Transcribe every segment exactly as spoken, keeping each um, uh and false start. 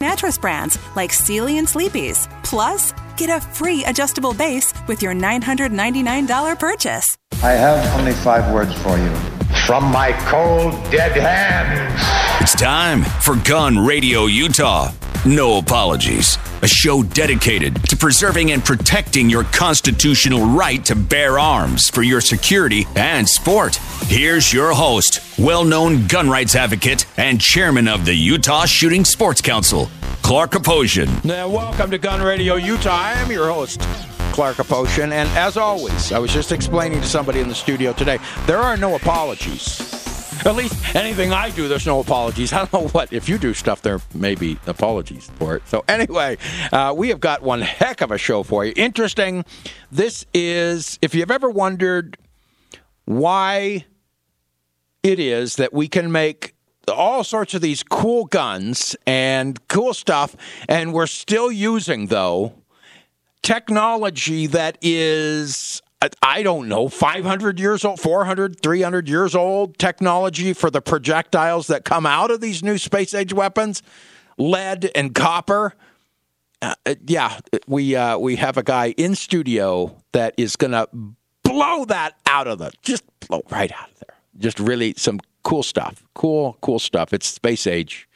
Mattress brands like Sealy and Sleepy's. Plus, get a free adjustable base with your nine hundred ninety-nine dollars purchase. I have only five words for you. From my cold, dead hands. It's time for Gun Radio Utah. No apologies. A show dedicated to preserving and protecting your constitutional right to bear arms for your security and sport. Here's your host, well-known gun rights advocate and chairman of the Utah Shooting Sports Council, Clark Aposhian. Now, welcome to Gun Radio Utah. I am your host, Clark Aposhian, and as always, I was just explaining to somebody in the studio today, there are no apologies. At least anything I do, there's no apologies. I don't know what. If you do stuff, there may be apologies for it. So anyway, uh, we have got one heck of a show for you. Interesting. This is, if you've ever wondered why it is that we can make all sorts of these cool guns and cool stuff, and we're still using, though, technology that is... I don't know, five hundred years old, four hundred, three hundred years old technology for the projectiles that come out of these new space-age weapons, lead and copper. Uh, yeah, we uh, we have a guy in studio that is going to blow that out of the, just blow right out of there. Just really some cool stuff, cool, cool stuff. It's space-age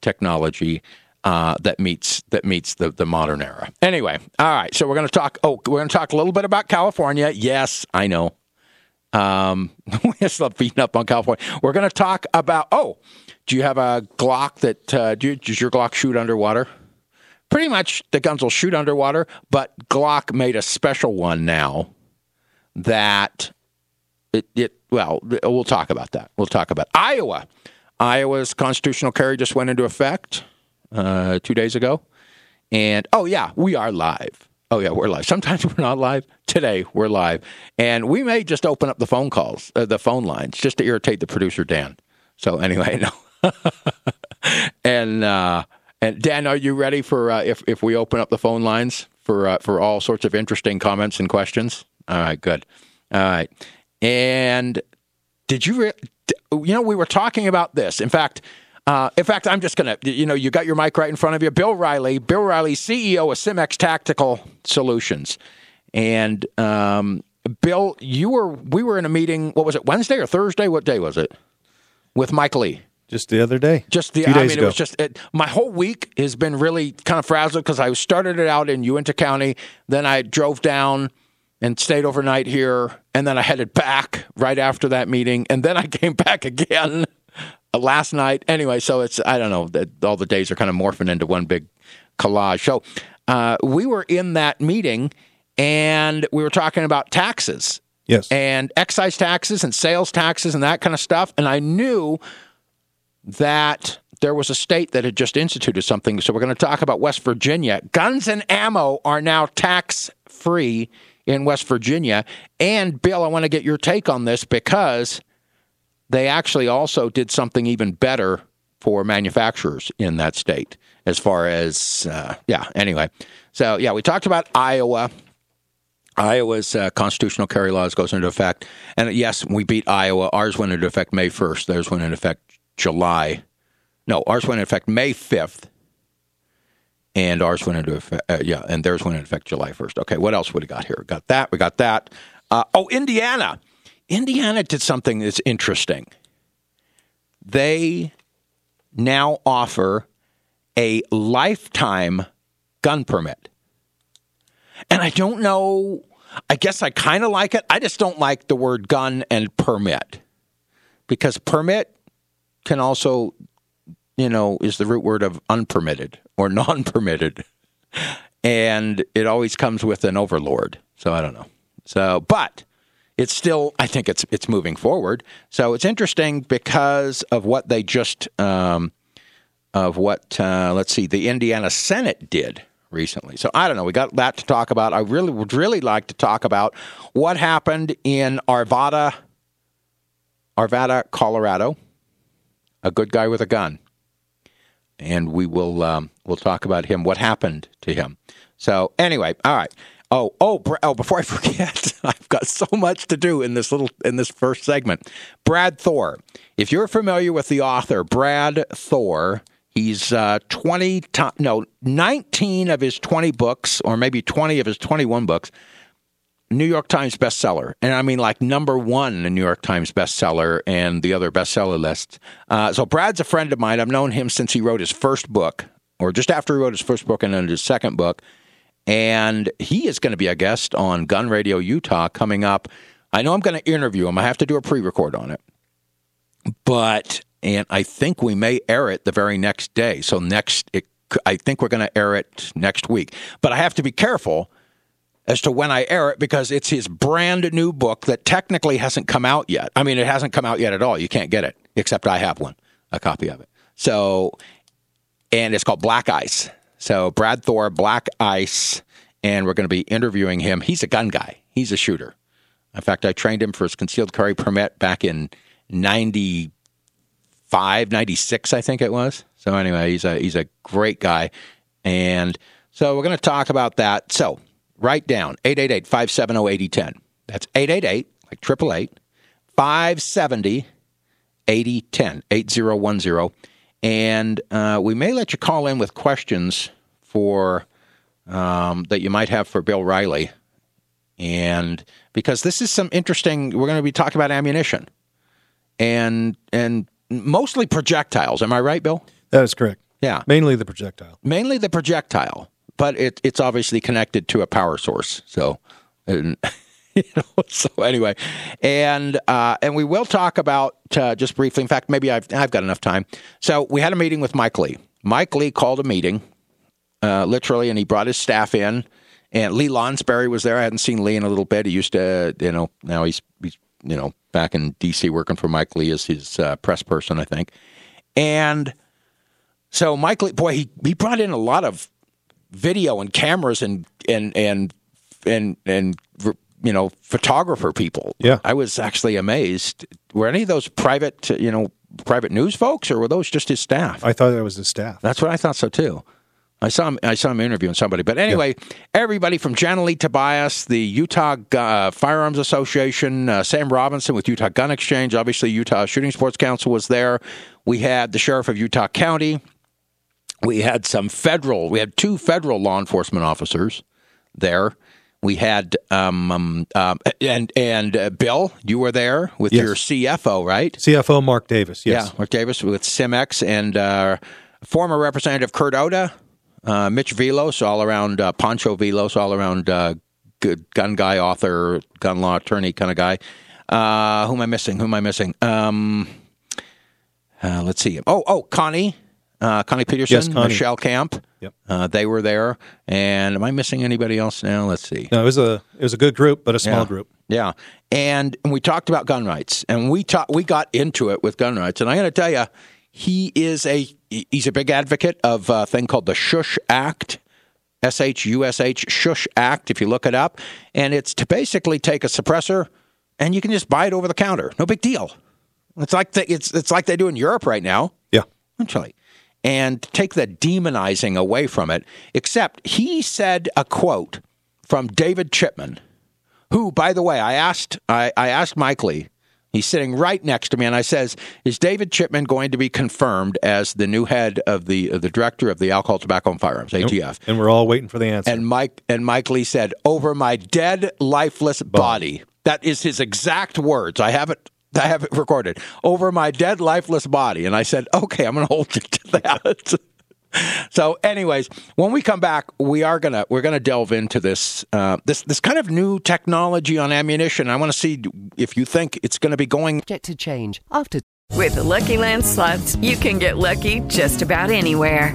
technology. Uh, that meets that meets the, the modern era. Anyway, all right. So we're going to talk. Oh, we're going to talk a little bit about California. Yes, I know. Um, we just love beating up on California. We're going to talk about. Oh, do you have a Glock that? Uh, do you, does your Glock shoot underwater? Pretty much, the guns will shoot underwater. But Glock made a special one now that it. it well, we'll talk about that. We'll talk about Iowa. Iowa's constitutional carry just went into effect. Uh, two days ago. And, oh, yeah, we are live. Oh, yeah, we're live. Sometimes we're not live. Today, we're live. And we may just open up the phone calls, uh, the phone lines, just to irritate the producer, Dan. So, anyway, no. and, uh, and Dan, are you ready for uh, if, if we open up the phone lines for, uh, for all sorts of interesting comments and questions? All right, good. All right. And did you, re- you know, we were talking about this. In fact... Uh, in fact, I'm just going to, you know, you got your mic right in front of you. Bill Riley, Bill Riley, C E O of SimX Tactical Solutions. And, um, Bill, you were, we were in a meeting, what was it, Wednesday or Thursday? What day was it? With Mike Lee. Just the other day. Just the, I mean, ago. It was just, it, my whole week has been really kind of frazzled because I started it out in Uinta County. Then I drove down and stayed overnight here. And then I headed back right after that meeting. And then I came back again. Last night, anyway, so it's, I don't know, that all the days are kind of morphing into one big collage. So uh, we were in that meeting, and we were talking about taxes. Yes. And excise taxes and sales taxes and that kind of stuff. And I knew that there was a state that had just instituted something, so we're going to talk about West Virginia. Guns and ammo are now tax-free in West Virginia. And, Bill, I want to get your take on this because... They actually also did something even better for manufacturers in that state as far as, uh, yeah, anyway. So, yeah, we talked about Iowa. Iowa's uh, constitutional carry laws goes into effect. And, yes, we beat Iowa. Ours went into effect May first. Theirs went into effect July. No, ours went into effect May fifth. And ours went into effect, uh, yeah, and theirs went into effect July first. Okay, what else would we got here? Got that. We got that. Uh, oh, Indiana. Indiana did something that's interesting. They now offer a lifetime gun permit. And I don't know, I guess I kind of like it. I just don't like the word gun and permit. Because permit can also, you know, is the root word of unpermitted or non-permitted. And it always comes with an overlord. So I don't know. So, but... It's still, I think it's it's moving forward. So it's interesting because of what they just um, of what, uh, let's see, the Indiana Senate did recently. So I don't know. We got that to talk about. I really would really like to talk about what happened in Arvada, Arvada, Colorado. A good guy with a gun. And we will um, we'll talk about him, what happened to him. So anyway, all right. Oh, oh, oh! Before I forget, I've got so much to do in this little in this first segment. Brad Thor. If you're familiar with the author Brad Thor, he's uh, twenty to, no nineteen of his twenty books, or maybe twenty of his twenty-one books, New York Times bestseller, and I mean like number one in New York Times bestseller and the other bestseller lists. Uh, so Brad's a friend of mine. I've known him since he wrote his first book, or just after he wrote his first book and then his second book. And he is going to be a guest on Gun Radio Utah coming up. I know I'm going to interview him. I have to do a pre-record on it. But, and I think we may air it the very next day. So next, it, I think we're going to air it next week. But I have to be careful as to when I air it because it's his brand new book that technically hasn't come out yet. I mean, it hasn't come out yet at all. You can't get it, except I have one, a copy of it. So, and it's called Black Ice. So Brad Thor, Black Ice, and we're going to be interviewing him. He's a gun guy. He's a shooter. In fact, I trained him for his concealed carry permit back in ninety-five, ninety-six, I think it was. So anyway, he's a he's a great guy. And so we're going to talk about that. So write down eight eight eight, five seven zero, eight zero one zero. That's eight eight eight, like triple eight, five seven zero, eight zero one zero, eight zero one zero. And uh, we may let you call in with questions for um, that you might have for Bill Riley. And because this is some interesting, we're going to be talking about ammunition and and mostly projectiles. Am I right, Bill? That is correct. Yeah. Mainly the projectile. Mainly the projectile. But it, it's obviously connected to a power source. So, and, you know, so anyway, and uh, and we will talk about uh, just briefly. In fact, maybe I've I've got enough time. So we had a meeting with Mike Lee. Mike Lee called a meeting, uh, literally, and he brought his staff in. And Lee Lonsberry was there. I hadn't seen Lee in a little bit. He used to, you know, now he's, he's you know back in D C working for Mike Lee as his uh, press person, I think. And so Mike Lee, boy, he he brought in a lot of video and cameras and and and and and. and you know, photographer people. Yeah. I was actually amazed. Were any of those private, you know, private news folks, or were those just his staff? I thought that was his staff. That's what I thought so, too. I saw him, I saw him interviewing somebody. But anyway, yeah. Everybody from Janelie Tobias, the Utah uh, Firearms Association, uh, Sam Robinson with Utah Gun Exchange, obviously Utah Shooting Sports Council was there. We had the sheriff of Utah County. We had some federal, we had two federal law enforcement officers there. We had, um, um, um, and and uh, Bill, you were there with yes. your C F O, right? C F O Mark Davis, yes. Yeah, Mark Davis with SimX and uh, former Representative Kurt Oda, uh, Mitch Velos, all around, uh, Pancho Velos, all around uh, good gun guy, author, gun law attorney kind of guy. Uh, who am I missing? Who am I missing? Um, uh, let's see. Oh, oh, Connie. Uh, Connie Peterson, yes, Connie. Michelle Camp, yep. uh, they were there. And am I missing anybody else now? Let's see. No, it was a it was a good group, but a small yeah. group. Yeah, and, and we talked about gun rights, and we ta- we got into it with gun rights. And I got to tell you, he is a he's a big advocate of a thing called the Shush Act, S H U S H Shush Act. If you look it up, and it's to basically take a suppressor, and you can just buy it over the counter. No big deal. It's like the, it's it's like they do in Europe right now. Yeah, actually. And take the demonizing away from it, except he said a quote from David Chipman, who, by the way, I asked I, I asked Mike Lee, he's sitting right next to me, and I says, is David Chipman going to be confirmed as the new head of the of the director of the Alcohol, Tobacco, and Firearms, A T F? And we're all waiting for the answer. And Mike and Mike Lee said, over my dead, lifeless body. Boom. That is his exact words. I haven't. I have it recorded. Over my dead, lifeless body. And I said, okay, I'm going to hold you to that. So anyways, when we come back, we are going to, we're going to delve into this, uh, this, this kind of new technology on ammunition. I want to see if you think it's going to be going to change after. With the Lucky Land Slots, you can get lucky just about anywhere.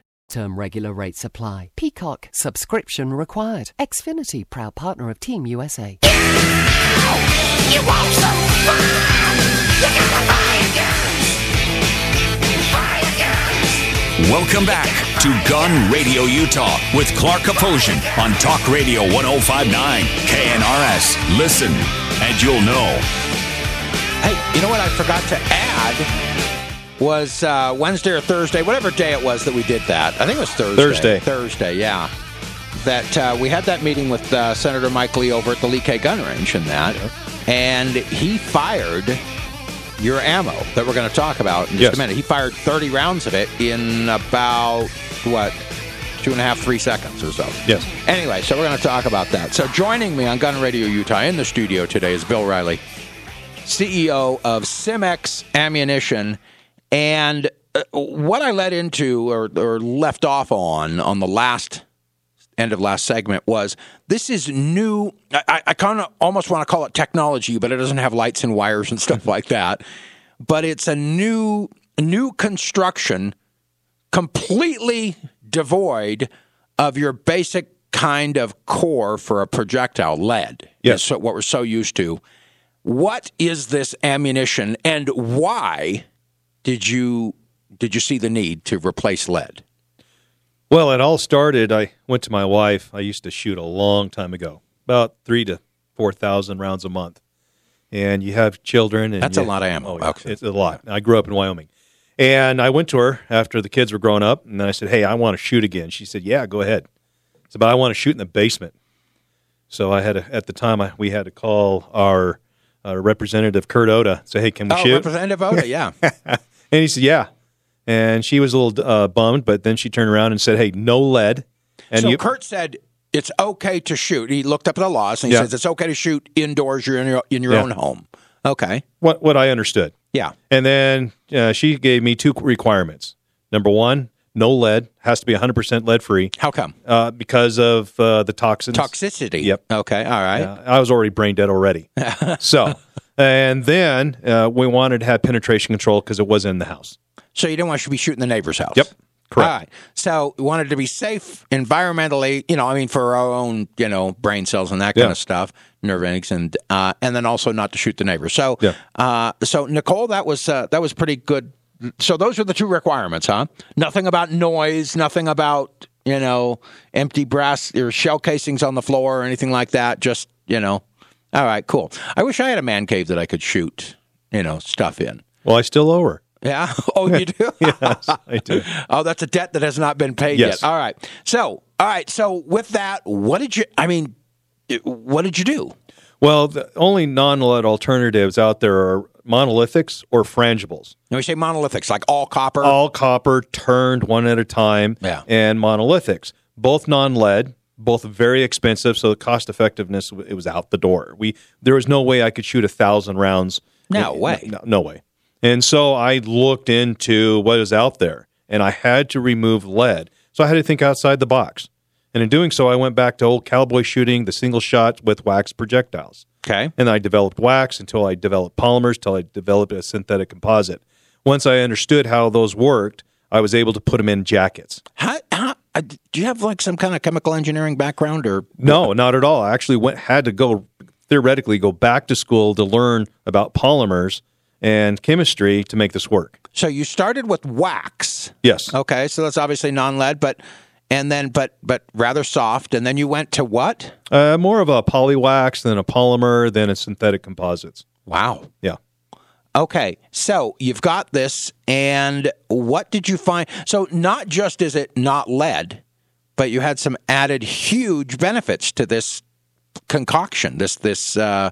Term regular rates apply. Peacock subscription required. Xfinity, proud partner of Team U S A. You want some fun? You gotta buy a gun. Buy a gun. Welcome back to Gun Radio Utah with Clark Aposhian on Talk Radio one oh five point nine K N R S. Listen and you'll know. Hey, you know what I forgot to add? Was uh, Wednesday or Thursday, whatever day it was that we did that. I think it was Thursday. Thursday. Thursday, yeah. That uh, we had that meeting with uh, Senator Mike Lee over at the Lee K. Gun Range and that. Yeah. And he fired your ammo that we're going to talk about in just yes. a minute. He fired thirty rounds of it in about, what, two and a half, three seconds or so. Yes. Anyway, so we're going to talk about that. So joining me on Gun Radio Utah in the studio today is Bill Riley, C E O of SimX Ammunition. And what I led into or, or left off on on the last end of last segment was this is new. I, I kind of almost want to call it technology, but it doesn't have lights and wires and stuff like that. But it's a new new construction, completely devoid of your basic kind of core for a projectile, lead. Yes, so what we're so used to. What is this ammunition, and why? Did you did you see the need to replace lead? Well, it all started, I went to my wife. I used to shoot a long time ago, about three thousand to four thousand rounds a month. And you have children. And that's you, a lot of ammo. Oh, yeah, okay. It's a lot. I grew up in Wyoming. And I went to her after the kids were growing up, and then I said, hey, I want to shoot again. She said, yeah, go ahead. I said, but I want to shoot in the basement. So I had a, at the time, I, we had to call our uh, representative, Kurt Oda, say, hey, can we oh, shoot? Oh, Representative Oda, yeah. And he said, yeah. And she was a little uh, bummed, but then she turned around and said, hey, no lead. And so you- Kurt said it's okay to shoot. He looked up the laws, and he yeah. says it's okay to shoot indoors, you're in your, in your yeah. own home. Okay. What what I understood. Yeah. And then uh, she gave me two requirements. Number one, no lead. Has to be one hundred percent lead-free. How come? Uh, because of uh, the toxins. Toxicity. Yep. Okay, all right. Uh, I was already brain dead already. So... And then uh, we wanted to have penetration control because it was in the house. So you didn't want to be shooting the neighbor's house. Yep, correct. All right. So we wanted to be safe environmentally, you know, I mean, for our own, you know, brain cells and that kind yeah. of stuff, nerve endings, and uh, and then also not to shoot the neighbor. So, yeah. uh, so Nicole, that was uh, that was pretty good. So those are the two requirements, huh? Nothing about noise, nothing about, you know, empty brass or shell casings on the floor or anything like that. Just, you know. All right, cool. I wish I had a man cave that I could shoot, you know, stuff in. Well, I still owe her. Yeah? Oh, you do? Yes, I do. Oh, that's a debt that has not been paid yes. yet. All right. So, all right. So, with that, what did you, I mean, what did you do? Well, the only non-lead alternatives out there are monolithics or frangibles. Now, we say monolithics, like all copper? All copper, turned one at a time, yeah. and monolithics. Both non-lead. Both very expensive, so the cost effectiveness, it was out the door. We There was no way I could shoot a thousand rounds. No way. No, no way. And so I looked into what is out there, and I had to remove lead. So I had to think outside the box. And in doing so, I went back to old cowboy shooting, the single shot with wax projectiles. Okay. And I developed wax until I developed polymers, until I developed a synthetic composite. Once I understood how those worked, I was able to put them in jackets. How, how, do you have like some kind of chemical engineering background? Or no, not at all. I actually went had to go, theoretically, go back to school to learn about polymers and chemistry to make this work. So you started with wax. Yes. Okay, so that's obviously non-lead, but... And then, but but rather soft, and then you went to what? Uh, more of a polywax, than a polymer, than a synthetic composites. Wow. Yeah. Okay, so you've got this, and what did you find? So not just is it not lead, but you had some added huge benefits to this concoction, this, this uh,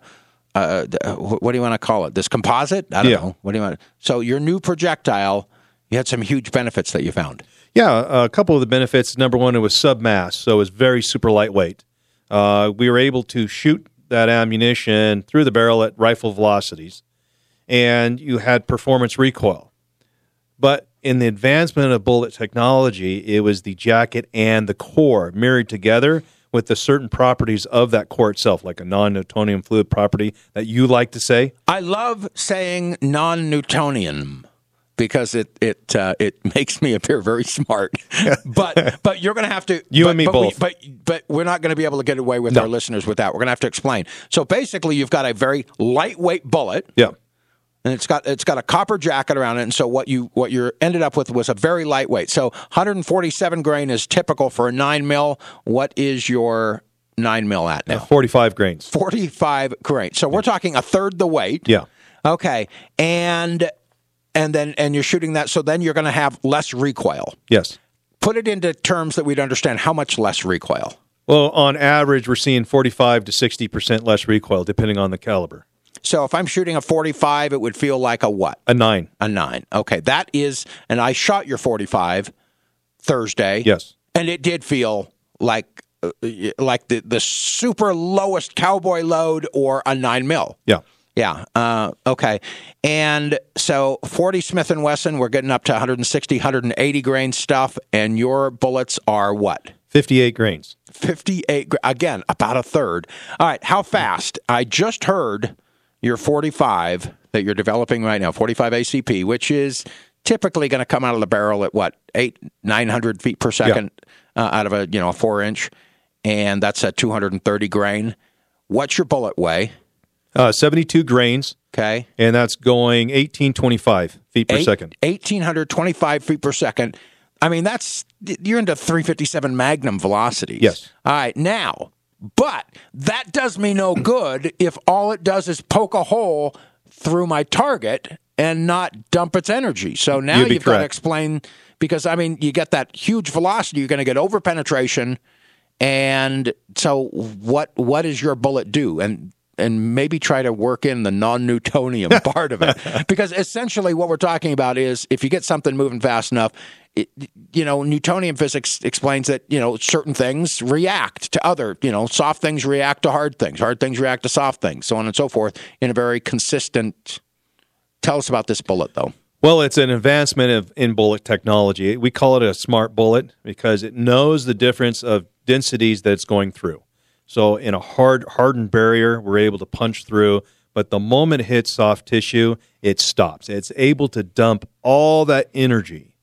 uh, what do you want to call it? This composite? I don't yeah. know. What do you want? So your new projectile, you had some huge benefits that you found. Yeah, a couple of the benefits. Number one, it was submass, so it was very super lightweight. Uh, we were able to shoot that ammunition through the barrel at rifle velocities, and you had performance recoil. But in the advancement of bullet technology, it was the jacket and the core married together with the certain properties of that core itself, like a non-Newtonian fluid property that you like to say. I love saying non-Newtonian. Because it it uh, it makes me appear very smart, but but you're going to have to you but, and me but both. We, but but we're not going to be able to get away with no. our listeners with that. We're going to have to explain. So basically, you've got a very lightweight bullet, yeah, and it's got it's got a copper jacket around it. And so what you what you ended up with was a very lightweight. So one forty-seven grain is typical for a nine mil. What is your nine mil at now? Uh, forty-five grains. Forty-five grains. So we're yeah. talking a third the weight. Yeah. Okay, and. And then, and you're shooting that, so then you're going to have less recoil. Yes. Put it into terms that we'd understand. How much less recoil? Well, on average, we're seeing forty-five to sixty percent less recoil, depending on the caliber. So if I'm shooting a forty-five, it would feel like a what? A nine. A nine. Okay, that is, and I shot your forty-five Thursday. Yes. And it did feel like uh, like the, the super lowest cowboy load or a nine mil. Yeah. Yeah. Uh, okay. And so forty Smith and Wesson, we're getting up to one sixty, one eighty grain stuff, and your bullets are what? fifty-eight grains. fifty-eight, again, about a third. All right, how fast? I just heard your forty-five that you're developing right now, forty-five A C P, which is typically going to come out of the barrel at what, eight, nine hundred feet per second yeah. uh, out of a, you know, a four-inch, and that's a two thirty grain. What's your bullet weigh? Uh, seventy-two grains. Okay. And that's going eighteen twenty-five feet per Eight, second. eighteen twenty-five feet per second. I mean, that's, you're into three fifty-seven Magnum velocities. Yes. All right. Now, but that does me no good if all it does is poke a hole through my target and not dump its energy. So now you've correct. got to explain, because, I mean, you get that huge velocity, you're going to get over penetration. And so what, what does your bullet do? And and maybe try to work in the non-Newtonian part of it. Because essentially what we're talking about is if you get something moving fast enough, it, you know, Newtonian physics explains that, you know, certain things react to other, you know, soft things react to hard things, hard things react to soft things, so on and so forth, in a very consistent... Tell us about this bullet, though. Well, it's an advancement of in bullet technology. We call it a smart bullet because it knows the difference of densities that it's going through. So in a hard, hardened barrier, we're able to punch through. But the moment it hits soft tissue, it stops. It's able to dump all that energy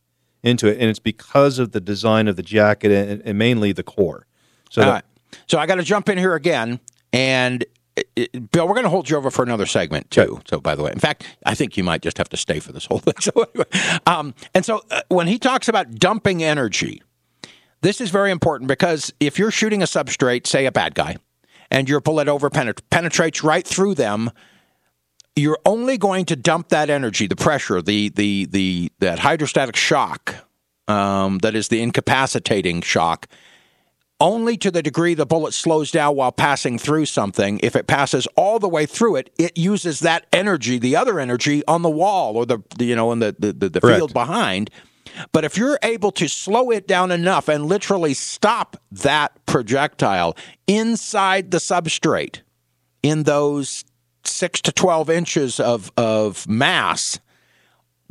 into it, and it's because of the design of the jacket and, and mainly the core. So, all right. So I got to jump in here again. And, it, it, Bill, we're going to hold you over for another segment, too. Right. So, by the way, in fact, I think you might just have to stay for this whole thing. So anyway, um, and so uh, when he talks about dumping energy, this is very important because if you're shooting a substrate, say a bad guy, and your bullet over penetrates right through them, you're only going to dump that energy, the pressure, the the the that hydrostatic shock, um, that is the incapacitating shock, only to the degree the bullet slows down while passing through something. If it passes all the way through it, it uses that energy, the other energy, on the wall or the you know in the the, the, the field behind. But if you're able to slow it down enough and literally stop that projectile inside the substrate in those six to twelve inches of, of mass,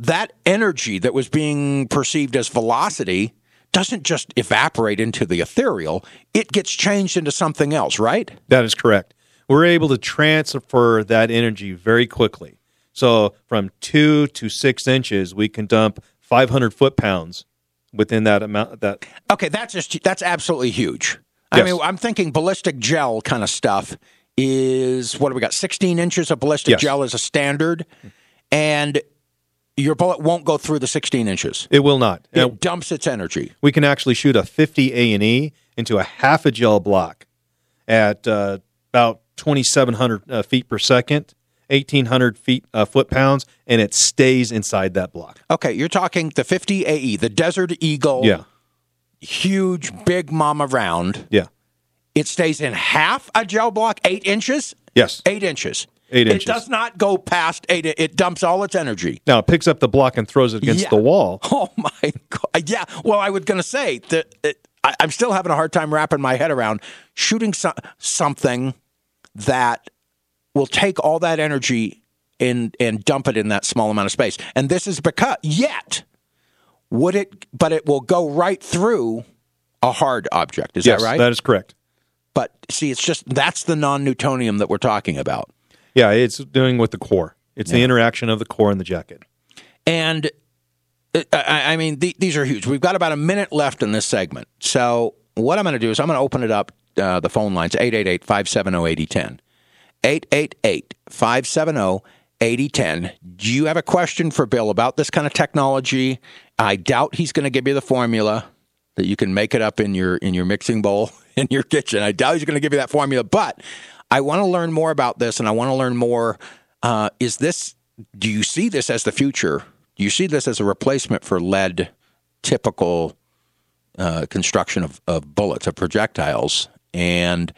that energy that was being perceived as velocity doesn't just evaporate into the ethereal. It gets changed into something else, right? That is correct. We're able to transfer that energy very quickly. So from two to six inches, we can dump five hundred foot-pounds within that amount. That Okay, that's just that's absolutely huge. Yes. I mean, I'm thinking ballistic gel kind of stuff is, what do we got, sixteen inches of ballistic yes. gel is a standard, and your bullet won't go through the sixteen inches. It will not. It and dumps its energy. We can actually shoot a fifty A and E into a half a gel block at uh, about twenty-seven hundred uh, feet per second, eighteen hundred feet uh, foot-pounds, and it stays inside that block. Okay, you're talking the fifty A E, the Desert Eagle, yeah. huge, big mama round. Yeah. It stays in half a gel block, eight inches? Yes. Eight inches. Eight inches. It does not go past eight. It dumps all its energy. Now, it picks up the block and throws it against yeah. the wall. Oh, my God. Yeah. Well, I was going to say that it, I, I'm still having a hard time wrapping my head around shooting so- something that will take all that energy and, and dump it in that small amount of space. And this is because, yet, would it, but it will go right through a hard object. Is yes, that right? Yes, that is correct. But, see, it's just, that's the non-Newtonium that we're talking about. Yeah, it's doing with the core. It's yeah. the interaction of the core and the jacket. And, uh, I mean, th- these are huge. We've got about a minute left in this segment. So, what I'm going to do is I'm going to open it up, uh, the phone lines, eight eight eight, five seven zero, eight zero one zero. eight eight eight, five seven zero, eight zero one zero. Do you have a question for Bill about this kind of technology? I doubt he's going to give you the formula that you can make it up in your in your mixing bowl. In your kitchen. I doubt he's going to give you that formula, but I want to learn more about this, and I want to learn more. Uh, is this, do you see this as the future? Do you see this as a replacement for lead typical uh, construction of, of bullets, of projectiles? And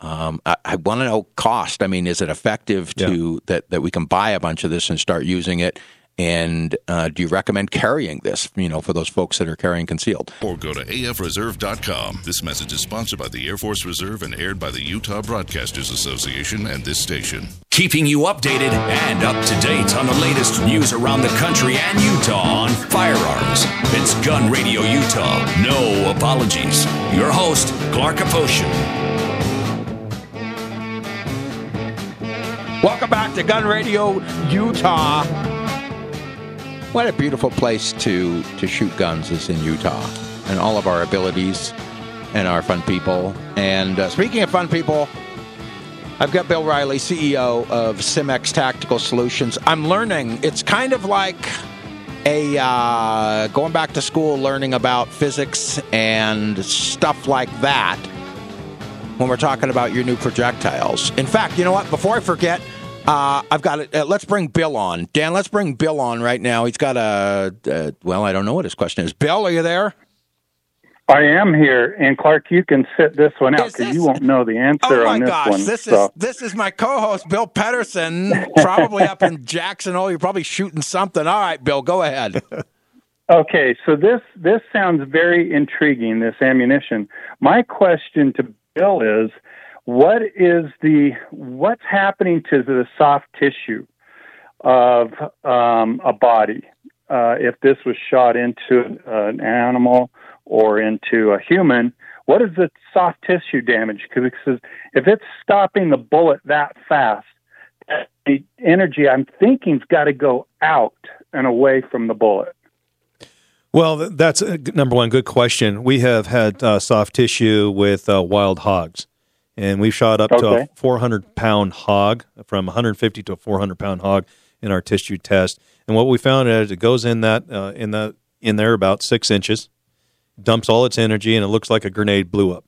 um, I, I want to know cost. I mean, is it effective to yeah. that, that we can buy a bunch of this and start using it? And uh, do you recommend carrying this, you know, for those folks that are carrying concealed? Or go to A F reserve dot com. This message is sponsored by the Air Force Reserve and aired by the Utah Broadcasters Association and this station. Keeping you updated and up to date on the latest news around the country and Utah on firearms. It's Gun Radio Utah. No apologies. Your host, Clark Aposhian. Welcome back to Gun Radio Utah. What a beautiful place to, to shoot guns is in Utah, and all of our abilities and our fun people. And uh, speaking of fun people, I've got Bill Riley, C E O of SimX Tactical Solutions. I'm learning. It's kind of like a uh, going back to school, learning about physics and stuff like that when we're talking about your new projectiles. In fact, you know what? Before I forget... Uh, I've got it. Uh, let's bring Bill on. Dan, let's bring Bill on right now. He's got a, uh, well, I don't know what his question is. Bill, are you there? I am here. And Clark, you can sit this one out because you won't know the answer on this gosh, one. Oh, my gosh. This so. is this is my co-host, Bill Pedersen, probably up in Jackson Hole. You're probably shooting something. All right, Bill, go ahead. Okay, so this, this sounds very intriguing, this ammunition. My question to Bill is, What is the what's happening to the soft tissue of um, a body uh, if this was shot into an animal or into a human? What is the soft tissue damage? Because if it's stopping the bullet that fast, the energy I'm thinking's got to go out and away from the bullet. Well, that's a, number one good question. We have had uh, soft tissue with uh, wild hogs. And we've shot up okay. to a four hundred pound hog, from one hundred fifty to a four hundred pound hog in our tissue test. And what we found is it goes in that uh, in the in there about six inches, dumps all its energy, and it looks like a grenade blew up.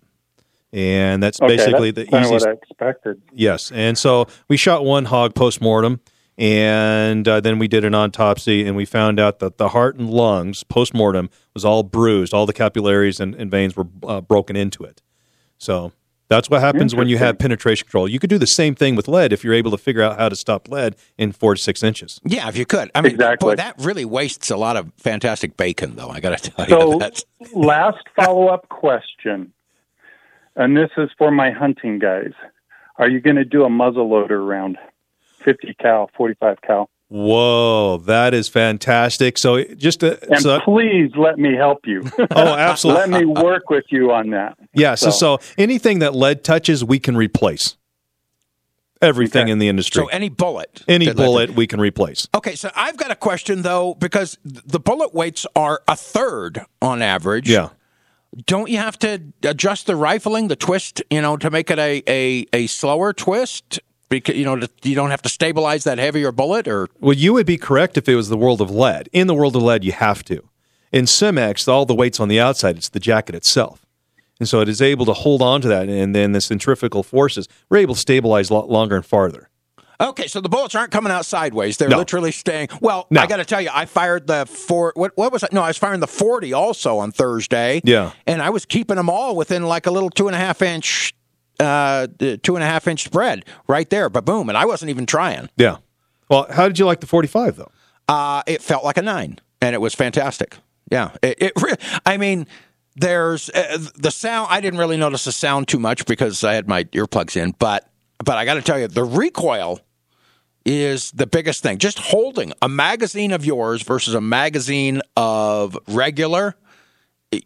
And that's okay, basically that's the easiest. That's what I expected. Yes, and so we shot one hog post-mortem, and uh, then we did an autopsy, and we found out that the heart and lungs post-mortem was all bruised. All the capillaries and, and veins were uh, broken into it. So... That's what happens when you have penetration control. You could do the same thing with lead if you're able to figure out how to stop lead in four to six inches. Yeah, if you could. I mean, exactly. Boy, that really wastes a lot of fantastic bacon, though. I got to tell so, you that. Last follow-up question, and this is for my hunting guys. Are you going to do a muzzleloader round, fifty cal, forty-five cal? Whoa, that is fantastic. So just to, and so that, please let me help you. Oh, absolutely. Let me work with you on that. Yeah, so. so so anything that lead touches, we can replace. Everything okay. in the industry. So any bullet. Any bullet lead. we can replace. Okay, so I've got a question, though, because the bullet weights are a third on average. Yeah. Don't you have to adjust the rifling, the twist, you know, to make it a, a, a slower twist? Because, you know, you don't have to stabilize that heavier bullet, or well, you would be correct if it was the world of lead. In the world of lead, you have to. In SimX, all the weight's on the outside; it's the jacket itself, and so it is able to hold on to that. And then the centrifugal forces we're able to stabilize a lot longer and farther. Okay, so the bullets aren't coming out sideways; they're no. literally staying. Well, no. I got to tell you, I fired the four. What, what was it? No, I was firing the forty also on Thursday. Yeah, and I was keeping them all within like a little two and a half inch. Uh, two and a half inch spread right there, ba boom, and I wasn't even trying. Yeah. Well, how did you like the forty-five though? Uh, it felt like a nine, and it was fantastic. Yeah. It. it re- I mean, there's uh, the sound. I didn't really notice the sound too much because I had my earplugs in, but but I got to tell you, the recoil is the biggest thing. Just holding a magazine of yours versus a magazine of regular,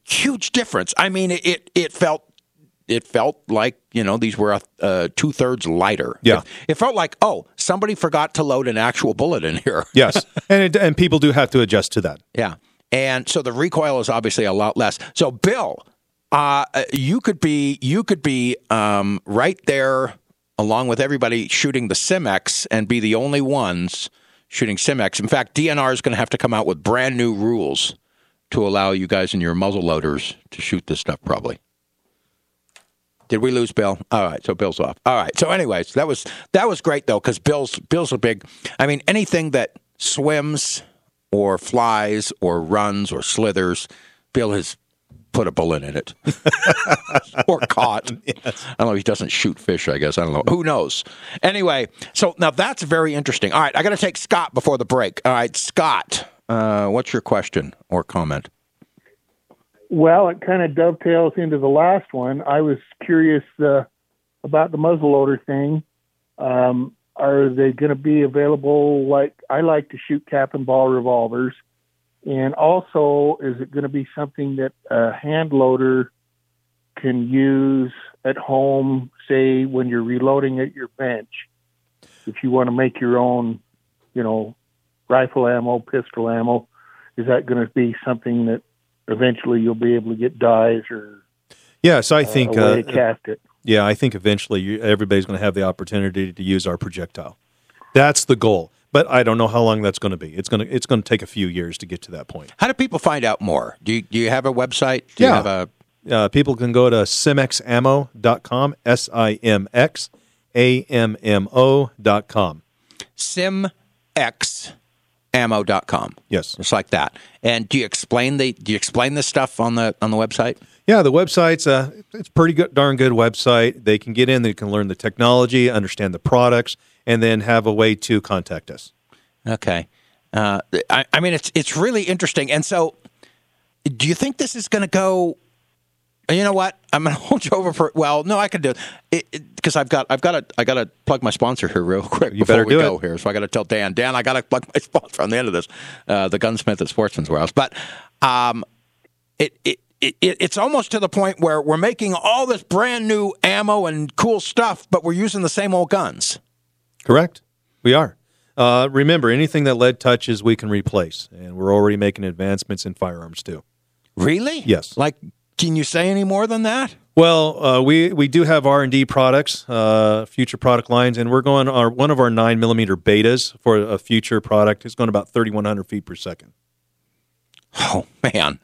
huge difference. I mean, it it, it felt. It felt like, you know, these were uh, two-thirds lighter. Yeah. It, it felt like, oh, somebody forgot to load an actual bullet in here. Yes, and it, and people do have to adjust to that. Yeah, and so the recoil is obviously a lot less. So, Bill, uh, you could be you could be um, right there along with everybody shooting the SimX and be the only ones shooting SimX. In fact, D N R is going to have to come out with brand new rules to allow you guys and your muzzle loaders to shoot this stuff, probably. Did we lose Bill? All right, so Bill's off. All right, so anyways, that was that was great though, because Bill's Bill's a big. I mean, anything that swims or flies or runs or slithers, Bill has put a bullet in it or caught. Yes. I don't know. He doesn't shoot fish, I guess. I don't know. Who knows? Anyway, so now that's very interesting. All right, I got to take Scott before the break. All right, Scott, uh, what's your question or comment? Well, it kind of dovetails into the last one. I was curious uh, about the muzzleloader thing. Um, are they going to be available? Like, I like to shoot cap and ball revolvers. And also, is it going to be something that a hand loader can use at home, say, when you're reloading at your bench? If you want to make your own, you know, rifle ammo, pistol ammo, is that going to be something that eventually you'll be able to get dyes or yes, I think uh, a way to cast it. Yeah, I think eventually you, everybody's going to have the opportunity to use our projectile. That's the goal, but I don't know how long that's going to be. It's going to it's going to take a few years to get to that point. How do people find out more? Do you, do you have a website? Do yeah, you have a... Uh, people can go to sim x ammo dot com, S I M X A M M O dot com. sim x ammo dot com. Yes. Just like that. And do you explain the do you explain this stuff on the on the website? Yeah, the website's uh it's pretty good, darn good website. They can get in, they can learn the technology, understand the products, and then have a way to contact us. Okay. Uh, I, I mean it's it's really interesting. And so do you think this is going to go you know what? I'm going to hold you over for well, no, I can do it because I've got I've got to I got to plug my sponsor here real quick you before better we do go it. Here. So I got to tell Dan, Dan, I got to plug my sponsor on the end of this, uh, the gunsmith at Sportsman's Warehouse. But um, it, it it it's almost to the point where we're making all this brand new ammo and cool stuff, but we're using the same old guns. Correct. We are. Uh, remember, anything that lead touches, we can replace, and we're already making advancements in firearms too. Really? Yes. Like. Can you say any more than that? Well, uh, we, we do have R and D products, uh, future product lines, and we're going our one of our nine millimeter betas for a future product. It's going about thirty-one hundred feet per second. Oh, man.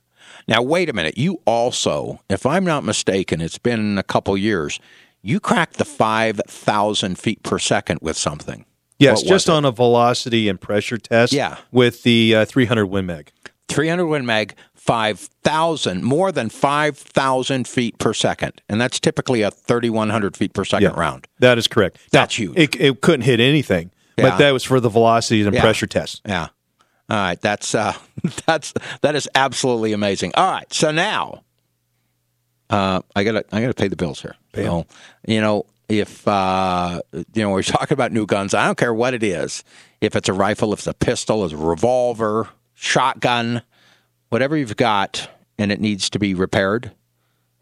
Now, wait a minute. You also, if I'm not mistaken, it's been a couple years, you cracked the five thousand feet per second with something. Yes, just it? on a velocity and pressure test yeah. with the uh, three hundred Win Mag. three hundred Win Mag. five thousand, more than five thousand feet per second. And that's typically a thirty-one hundred feet per second yeah, round. That is correct. That's now, huge. It, it couldn't hit anything, yeah. but that was for the velocities and yeah. pressure tests. Yeah. All right. That's, uh, that's, that is absolutely amazing. All right. So now, uh, I gotta, I gotta pay the bills here. So, you know, if, uh, you know, we're talking about new guns, I don't care what it is. If it's a rifle, if it's a pistol, it's a revolver, shotgun, whatever you've got, and it needs to be repaired,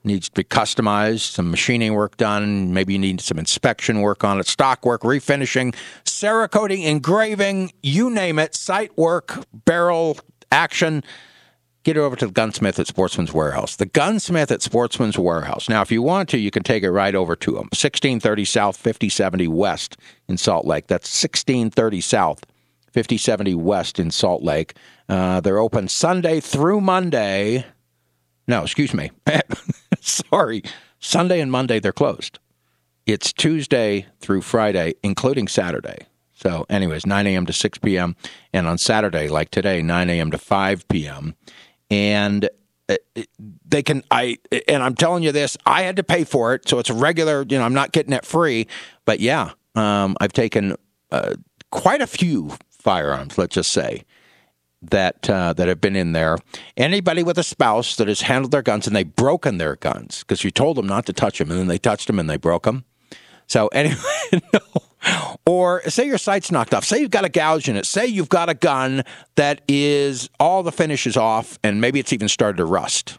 needs to be customized, some machining work done, maybe you need some inspection work on it, stock work, refinishing, cerakoting, engraving, you name it, sight work, barrel action, get it over to the gunsmith at Sportsman's Warehouse. The gunsmith at Sportsman's Warehouse. Now, if you want to, you can take it right over to them. sixteen thirty South, fifty seventy West in Salt Lake. That's sixteen thirty South, fifty seventy West in Salt Lake. Uh, they're open Sunday through Monday. No, excuse me. Sorry. Sunday and Monday, they're closed. It's Tuesday through Friday, including Saturday. So anyways, nine a.m. to six p.m. And on Saturday, like today, nine a.m. to five p.m. And they can, I, and I'm telling you this, I had to pay for it. So it's a regular, you know, I'm not getting it free. But yeah, um, I've taken uh, quite a few firearms, let's just say, that uh, that have been in there. Anybody with a spouse that has handled their guns and they've broken their guns because you told them not to touch them and then they touched them and they broke them. So anyway, no. Or say your sight's knocked off. Say you've got a gouge in it. Say you've got a gun that is all the finish is off, and maybe it's even started to rust.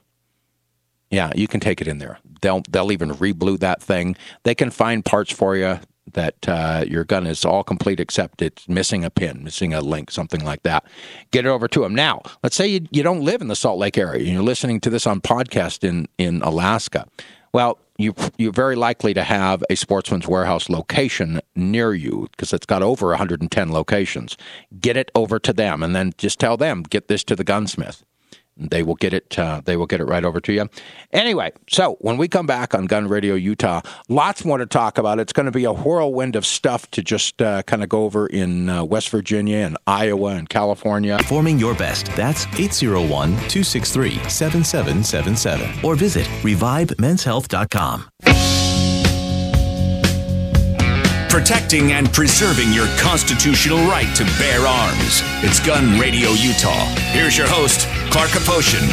Yeah, you can take it in there. They'll they'll even re-blue that thing. They can find parts for you that uh, your gun is all complete except it's missing a pin, missing a link, something like that. Get it over to them. Now, let's say you, you don't live in the Salt Lake area. You're listening to this on podcast in, in Alaska. Well, you, you're very likely to have a Sportsman's Warehouse location near you because it's got over one hundred ten locations. Get it over to them, and then just tell them, get this to the gunsmith. They will get it uh, They will get it right over to you. Anyway, so when we come back on Gun Radio Utah, lots more to talk about. It's going to be a whirlwind of stuff to just uh, kind of go over in uh, West Virginia and Iowa and California. Performing your best. That's eight zero one, two six three, seven seven seven seven. Or visit revive men's health dot com. Protecting and preserving your constitutional right to bear arms. It's Gun Radio Utah. Here's your host, Clark Aposhian.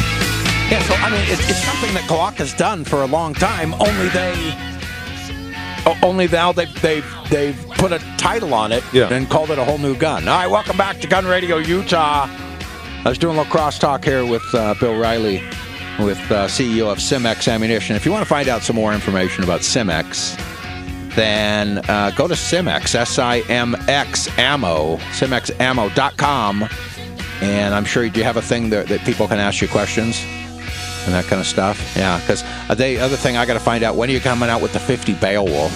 Yeah, so, I mean, it's, it's something that Glock has done for a long time, only they, only now they've, they've, they've put a title on it yeah. and called it a whole new gun. All right, welcome back to Gun Radio Utah. I was doing a little crosstalk here with uh, Bill Riley, with uh, C E O of SimX Ammunition. If you want to find out some more information about SimX, then uh, go to SimX, S I M X Ammo, sim x ammo dot com, and I'm sure you have a thing that, that people can ask you questions and that kind of stuff. Yeah, because the other thing I got to find out, when are you coming out with the fifty Beowulf?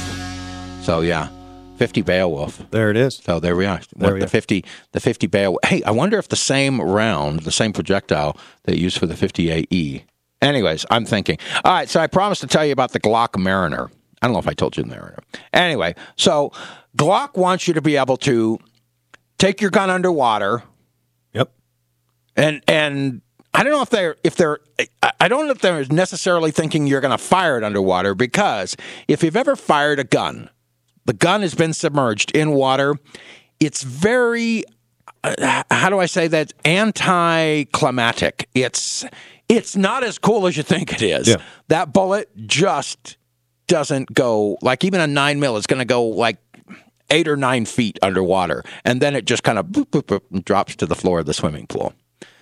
So, yeah, fifty Beowulf. There it is. So there we are. There what, we the are. fifty, the fifty Beowulf. Hey, I wonder if the same round, the same projectile they use for the fifty A E. Anyways, I'm thinking. All right, so I promised to tell you about the Glock Mariner. I don't know if I told you in there. Anyway, so Glock wants you to be able to take your gun underwater. Yep. And and I don't know if they're if they're I don't know if they're necessarily thinking you're going to fire it underwater, because if you've ever fired a gun, the gun has been submerged in water. It's very uh, how do I say that? Anticlimactic. It's it's not as cool as you think it is. Yeah. That bullet just doesn't go, like even a nine mil is going to go like eight or nine feet underwater, and then it just kind of boop, boop, boop, and drops to the floor of the swimming pool.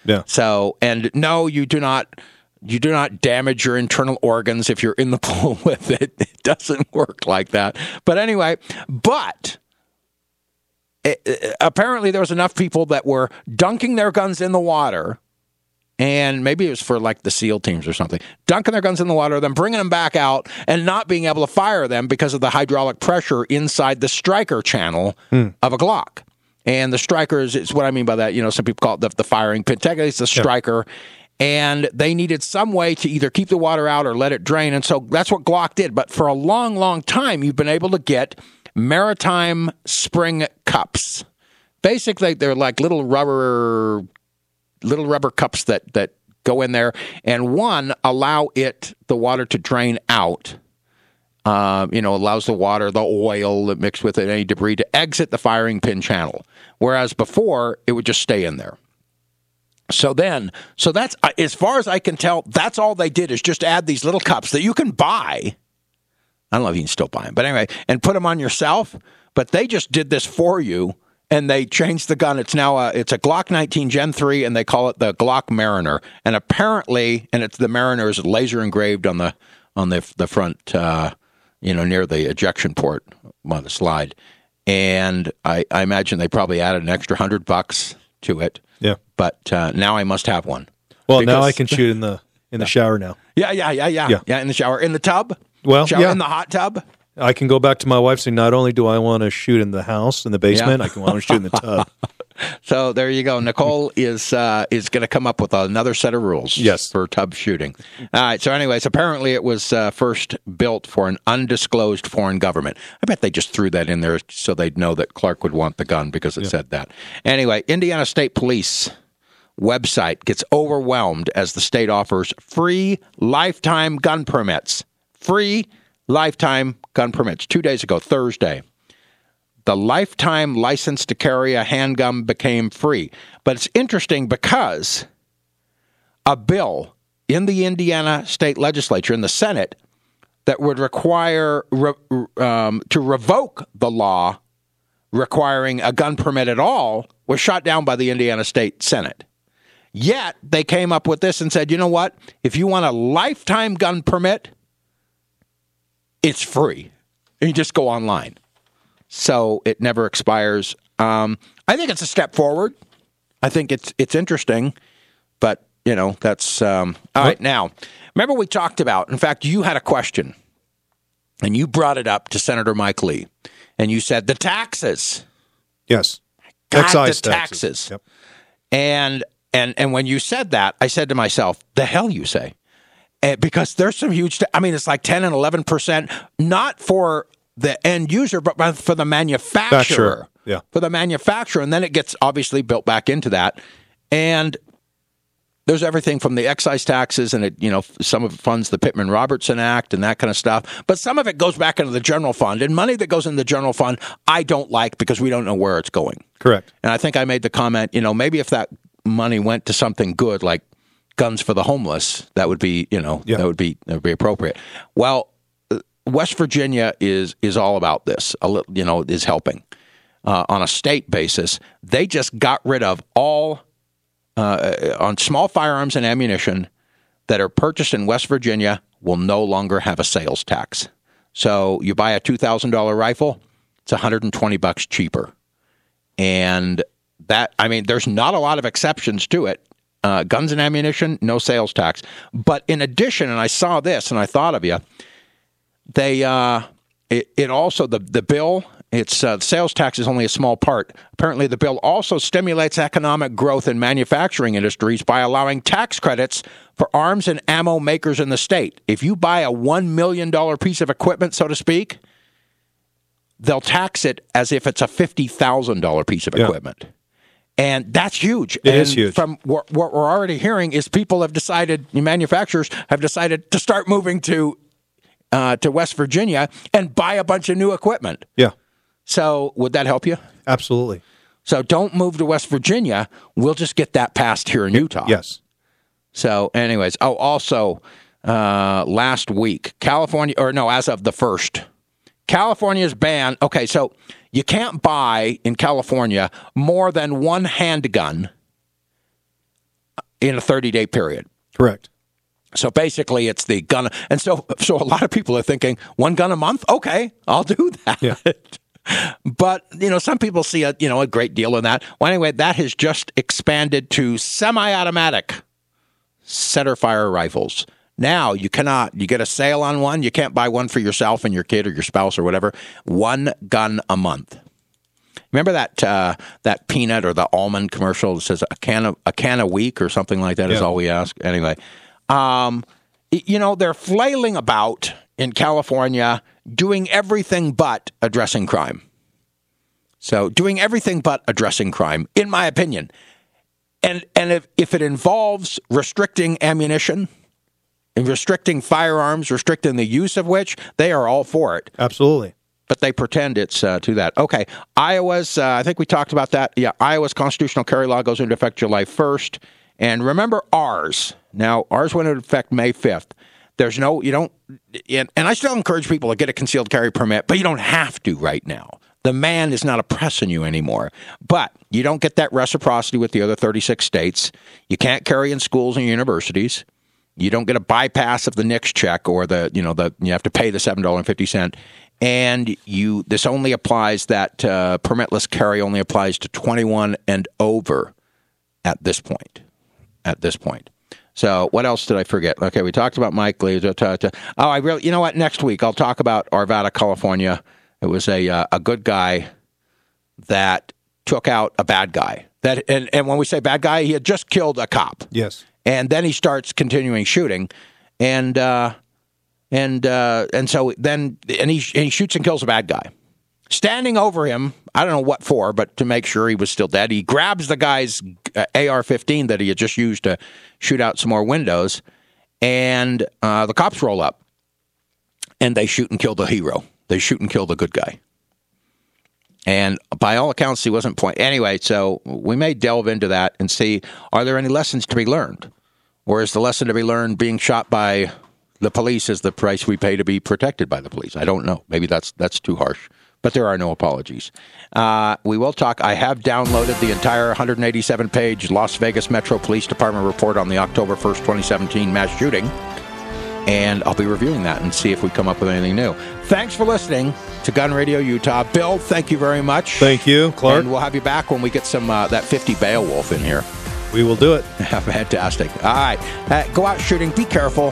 Yeah. So, and no, you do not, you do not damage your internal organs if you're in the pool with it. It doesn't work like that. But anyway, but it, it, apparently there was enough people that were dunking their guns in the water. And maybe it was for, like, the SEAL teams or something. Dunking their guns in the water, then bringing them back out, and not being able to fire them because of the hydraulic pressure inside the striker channel mm. of a Glock. And the striker is, is what I mean by that. You know, some people call it the, the firing pin. Technically, it's the striker. Yeah. And they needed some way to either keep the water out or let it drain. And so that's what Glock did. But for a long, long time, you've been able to get maritime spring cups. Basically, they're like little rubber... little rubber cups that, that go in there, and one, allow it, the water to drain out, uh, you know, allows the water, the oil that mixed with it, any debris to exit the firing pin channel. Whereas before, it would just stay in there. So then, so that's, as far as I can tell, that's all they did is just add these little cups that you can buy I don't know if you can still buy them, but anyway, and put them on yourself. But they just did this for you, and they changed the gun. It's now a, it's a Glock nineteen Gen three, and they call it the Glock Mariner. And apparently, and it's the Mariner is laser engraved on the on the the front, uh, you know, near the ejection port on the slide. And I, I imagine they probably added an extra hundred bucks to it. Yeah. But uh, now I must have one. Well, now I can shoot in the in the yeah. shower now. Yeah, yeah, yeah, yeah, yeah, yeah. In the shower, in the tub. Well, shower yeah. in the hot tub. I can go back to my wife saying, not only do I want to shoot in the house, in the basement, yeah. I can want to shoot in the tub. So there you go. Nicole is uh, is going to come up with another set of rules yes. for tub shooting. All right. So anyways, apparently it was uh, first built for an undisclosed foreign government. I bet they just threw that in there so they'd know that Clark would want the gun because it yeah. said that. Anyway, Indiana State Police website gets overwhelmed as the state offers free lifetime gun permits. Free lifetime gun permits. Two days ago, Thursday, the lifetime license to carry a handgun became free. But it's interesting because a bill in the Indiana state legislature, in the Senate, that would require re, um, to revoke the law requiring a gun permit at all was shot down by the Indiana State Senate. Yet they came up with this and said, you know what? If you want a lifetime gun permit, it's free. You just go online. So it never expires. Um, I think it's a step forward. I think it's it's interesting. But, you know, that's... Um, all right, now, remember we talked about... In fact, you had a question. And you brought it up to Senator Mike Lee. And you said, the taxes. Yes. God, excise the taxes. taxes. Yep. And, and, and when you said that, I said to myself, the hell you say? Because there's some huge, I mean, it's like ten and eleven percent, not for the end user, but for the manufacturer. Yeah. For the manufacturer. And then it gets obviously built back into that. And there's everything from the excise taxes, and it, you know, some of it funds the Pittman-Robertson Act and that kind of stuff. But some of it goes back into the general fund. And money that goes in the general fund, I don't like because we don't know where it's going. Correct. And I think I made the comment, you know, maybe if that money went to something good, like guns for the homeless, that would be, you know, yeah. that would be that would be appropriate. Well, West Virginia is is all about this, a little, you know, is helping. Uh, on a state basis, they just got rid of all, uh, on small firearms and ammunition that are purchased in West Virginia will no longer have a sales tax. So you buy a two thousand dollars rifle, it's one hundred twenty bucks cheaper. And that, I mean, there's not a lot of exceptions to it. Uh, guns and ammunition, no sales tax. But in addition, and I saw this and I thought of you, they uh, it, it also, the, the bill, it's uh, sales tax is only a small part. Apparently, the bill also stimulates economic growth in manufacturing industries by allowing tax credits for arms and ammo makers in the state. If you buy a one million dollars piece of equipment, so to speak, they'll tax it as if it's a fifty thousand dollars piece of yeah. equipment. And that's huge. It and is huge. From what, what we're already hearing is people have decided, manufacturers have decided to start moving to uh, to West Virginia and buy a bunch of new equipment. Yeah. So would that help you? Absolutely. So don't move to West Virginia. We'll just get that passed here in Utah. Yes. So anyways, oh, also uh, last week, California, or no, as of the first, California's ban. Okay, so you can't buy in California more than one handgun in a thirty-day period. Correct. So basically, it's the gun. And so so a lot of people are thinking, one gun a month? Okay, I'll do that. Yeah. But, you know, some people see a, you know, a great deal in that. Well, anyway, that has just expanded to semi-automatic centerfire rifles. Now, you cannot, you get a sale on one, you can't buy one for yourself and your kid or your spouse or whatever. One gun a month. Remember that uh, that peanut or the almond commercial that says a can of, a can a week or something like that yeah. is all we ask? Anyway, um, you know, they're flailing about in California doing everything but addressing crime. So doing everything but addressing crime, in my opinion. And, and if, if it involves restricting ammunition... and restricting firearms, restricting the use of which, they are all for it. Absolutely. But they pretend it's uh, to that. Okay, Iowa's, uh, I think we talked about that. Yeah, Iowa's constitutional carry law goes into effect July first. And remember ours. Now, ours went into effect May fifth. There's no, you don't, and, and I still encourage people to get a concealed carry permit, but you don't have to right now. The man is not oppressing you anymore, but you don't get that reciprocity with the other thirty-six states. You can't carry in schools and universities. You don't get a bypass of the N I C S check or the, you know, the you have to pay the seven dollars and fifty cents. And you, this only applies, that uh, permitless carry only applies to twenty-one and over at this point, at this point. So what else did I forget? Okay, we talked about Mike Lee. Oh, I really, you know what? Next week, I'll talk about Arvada, California. It was a uh, a good guy that took out a bad guy. That and, and when we say bad guy, he had just killed a cop. Yes. And then he starts continuing shooting, and uh, and uh, and so then and he and he shoots and kills a bad guy, standing over him. I don't know what for, but to make sure he was still dead, he grabs the guy's uh, A R fifteen that he had just used to shoot out some more windows, and uh, the cops roll up, and they shoot and kill the hero. They shoot and kill the good guy. And by all accounts, he wasn't point. Anyway, so we may delve into that and see, are there any lessons to be learned? Or is the lesson to be learned being shot by the police is the price we pay to be protected by the police? I don't know. Maybe that's that's too harsh. But there are no apologies. Uh, we will talk. I have downloaded the entire one hundred eighty-seven page Las Vegas Metro Police Department report on the October first, twenty seventeen mass shooting. And I'll be reviewing that and see if we come up with anything new. Thanks for listening to Gun Radio Utah. Bill, thank you very much. Thank you, Clark. And we'll have you back when we get some uh, that fifty Beowulf in here. We will do it. Fantastic. All right. Uh, go out shooting. Be careful.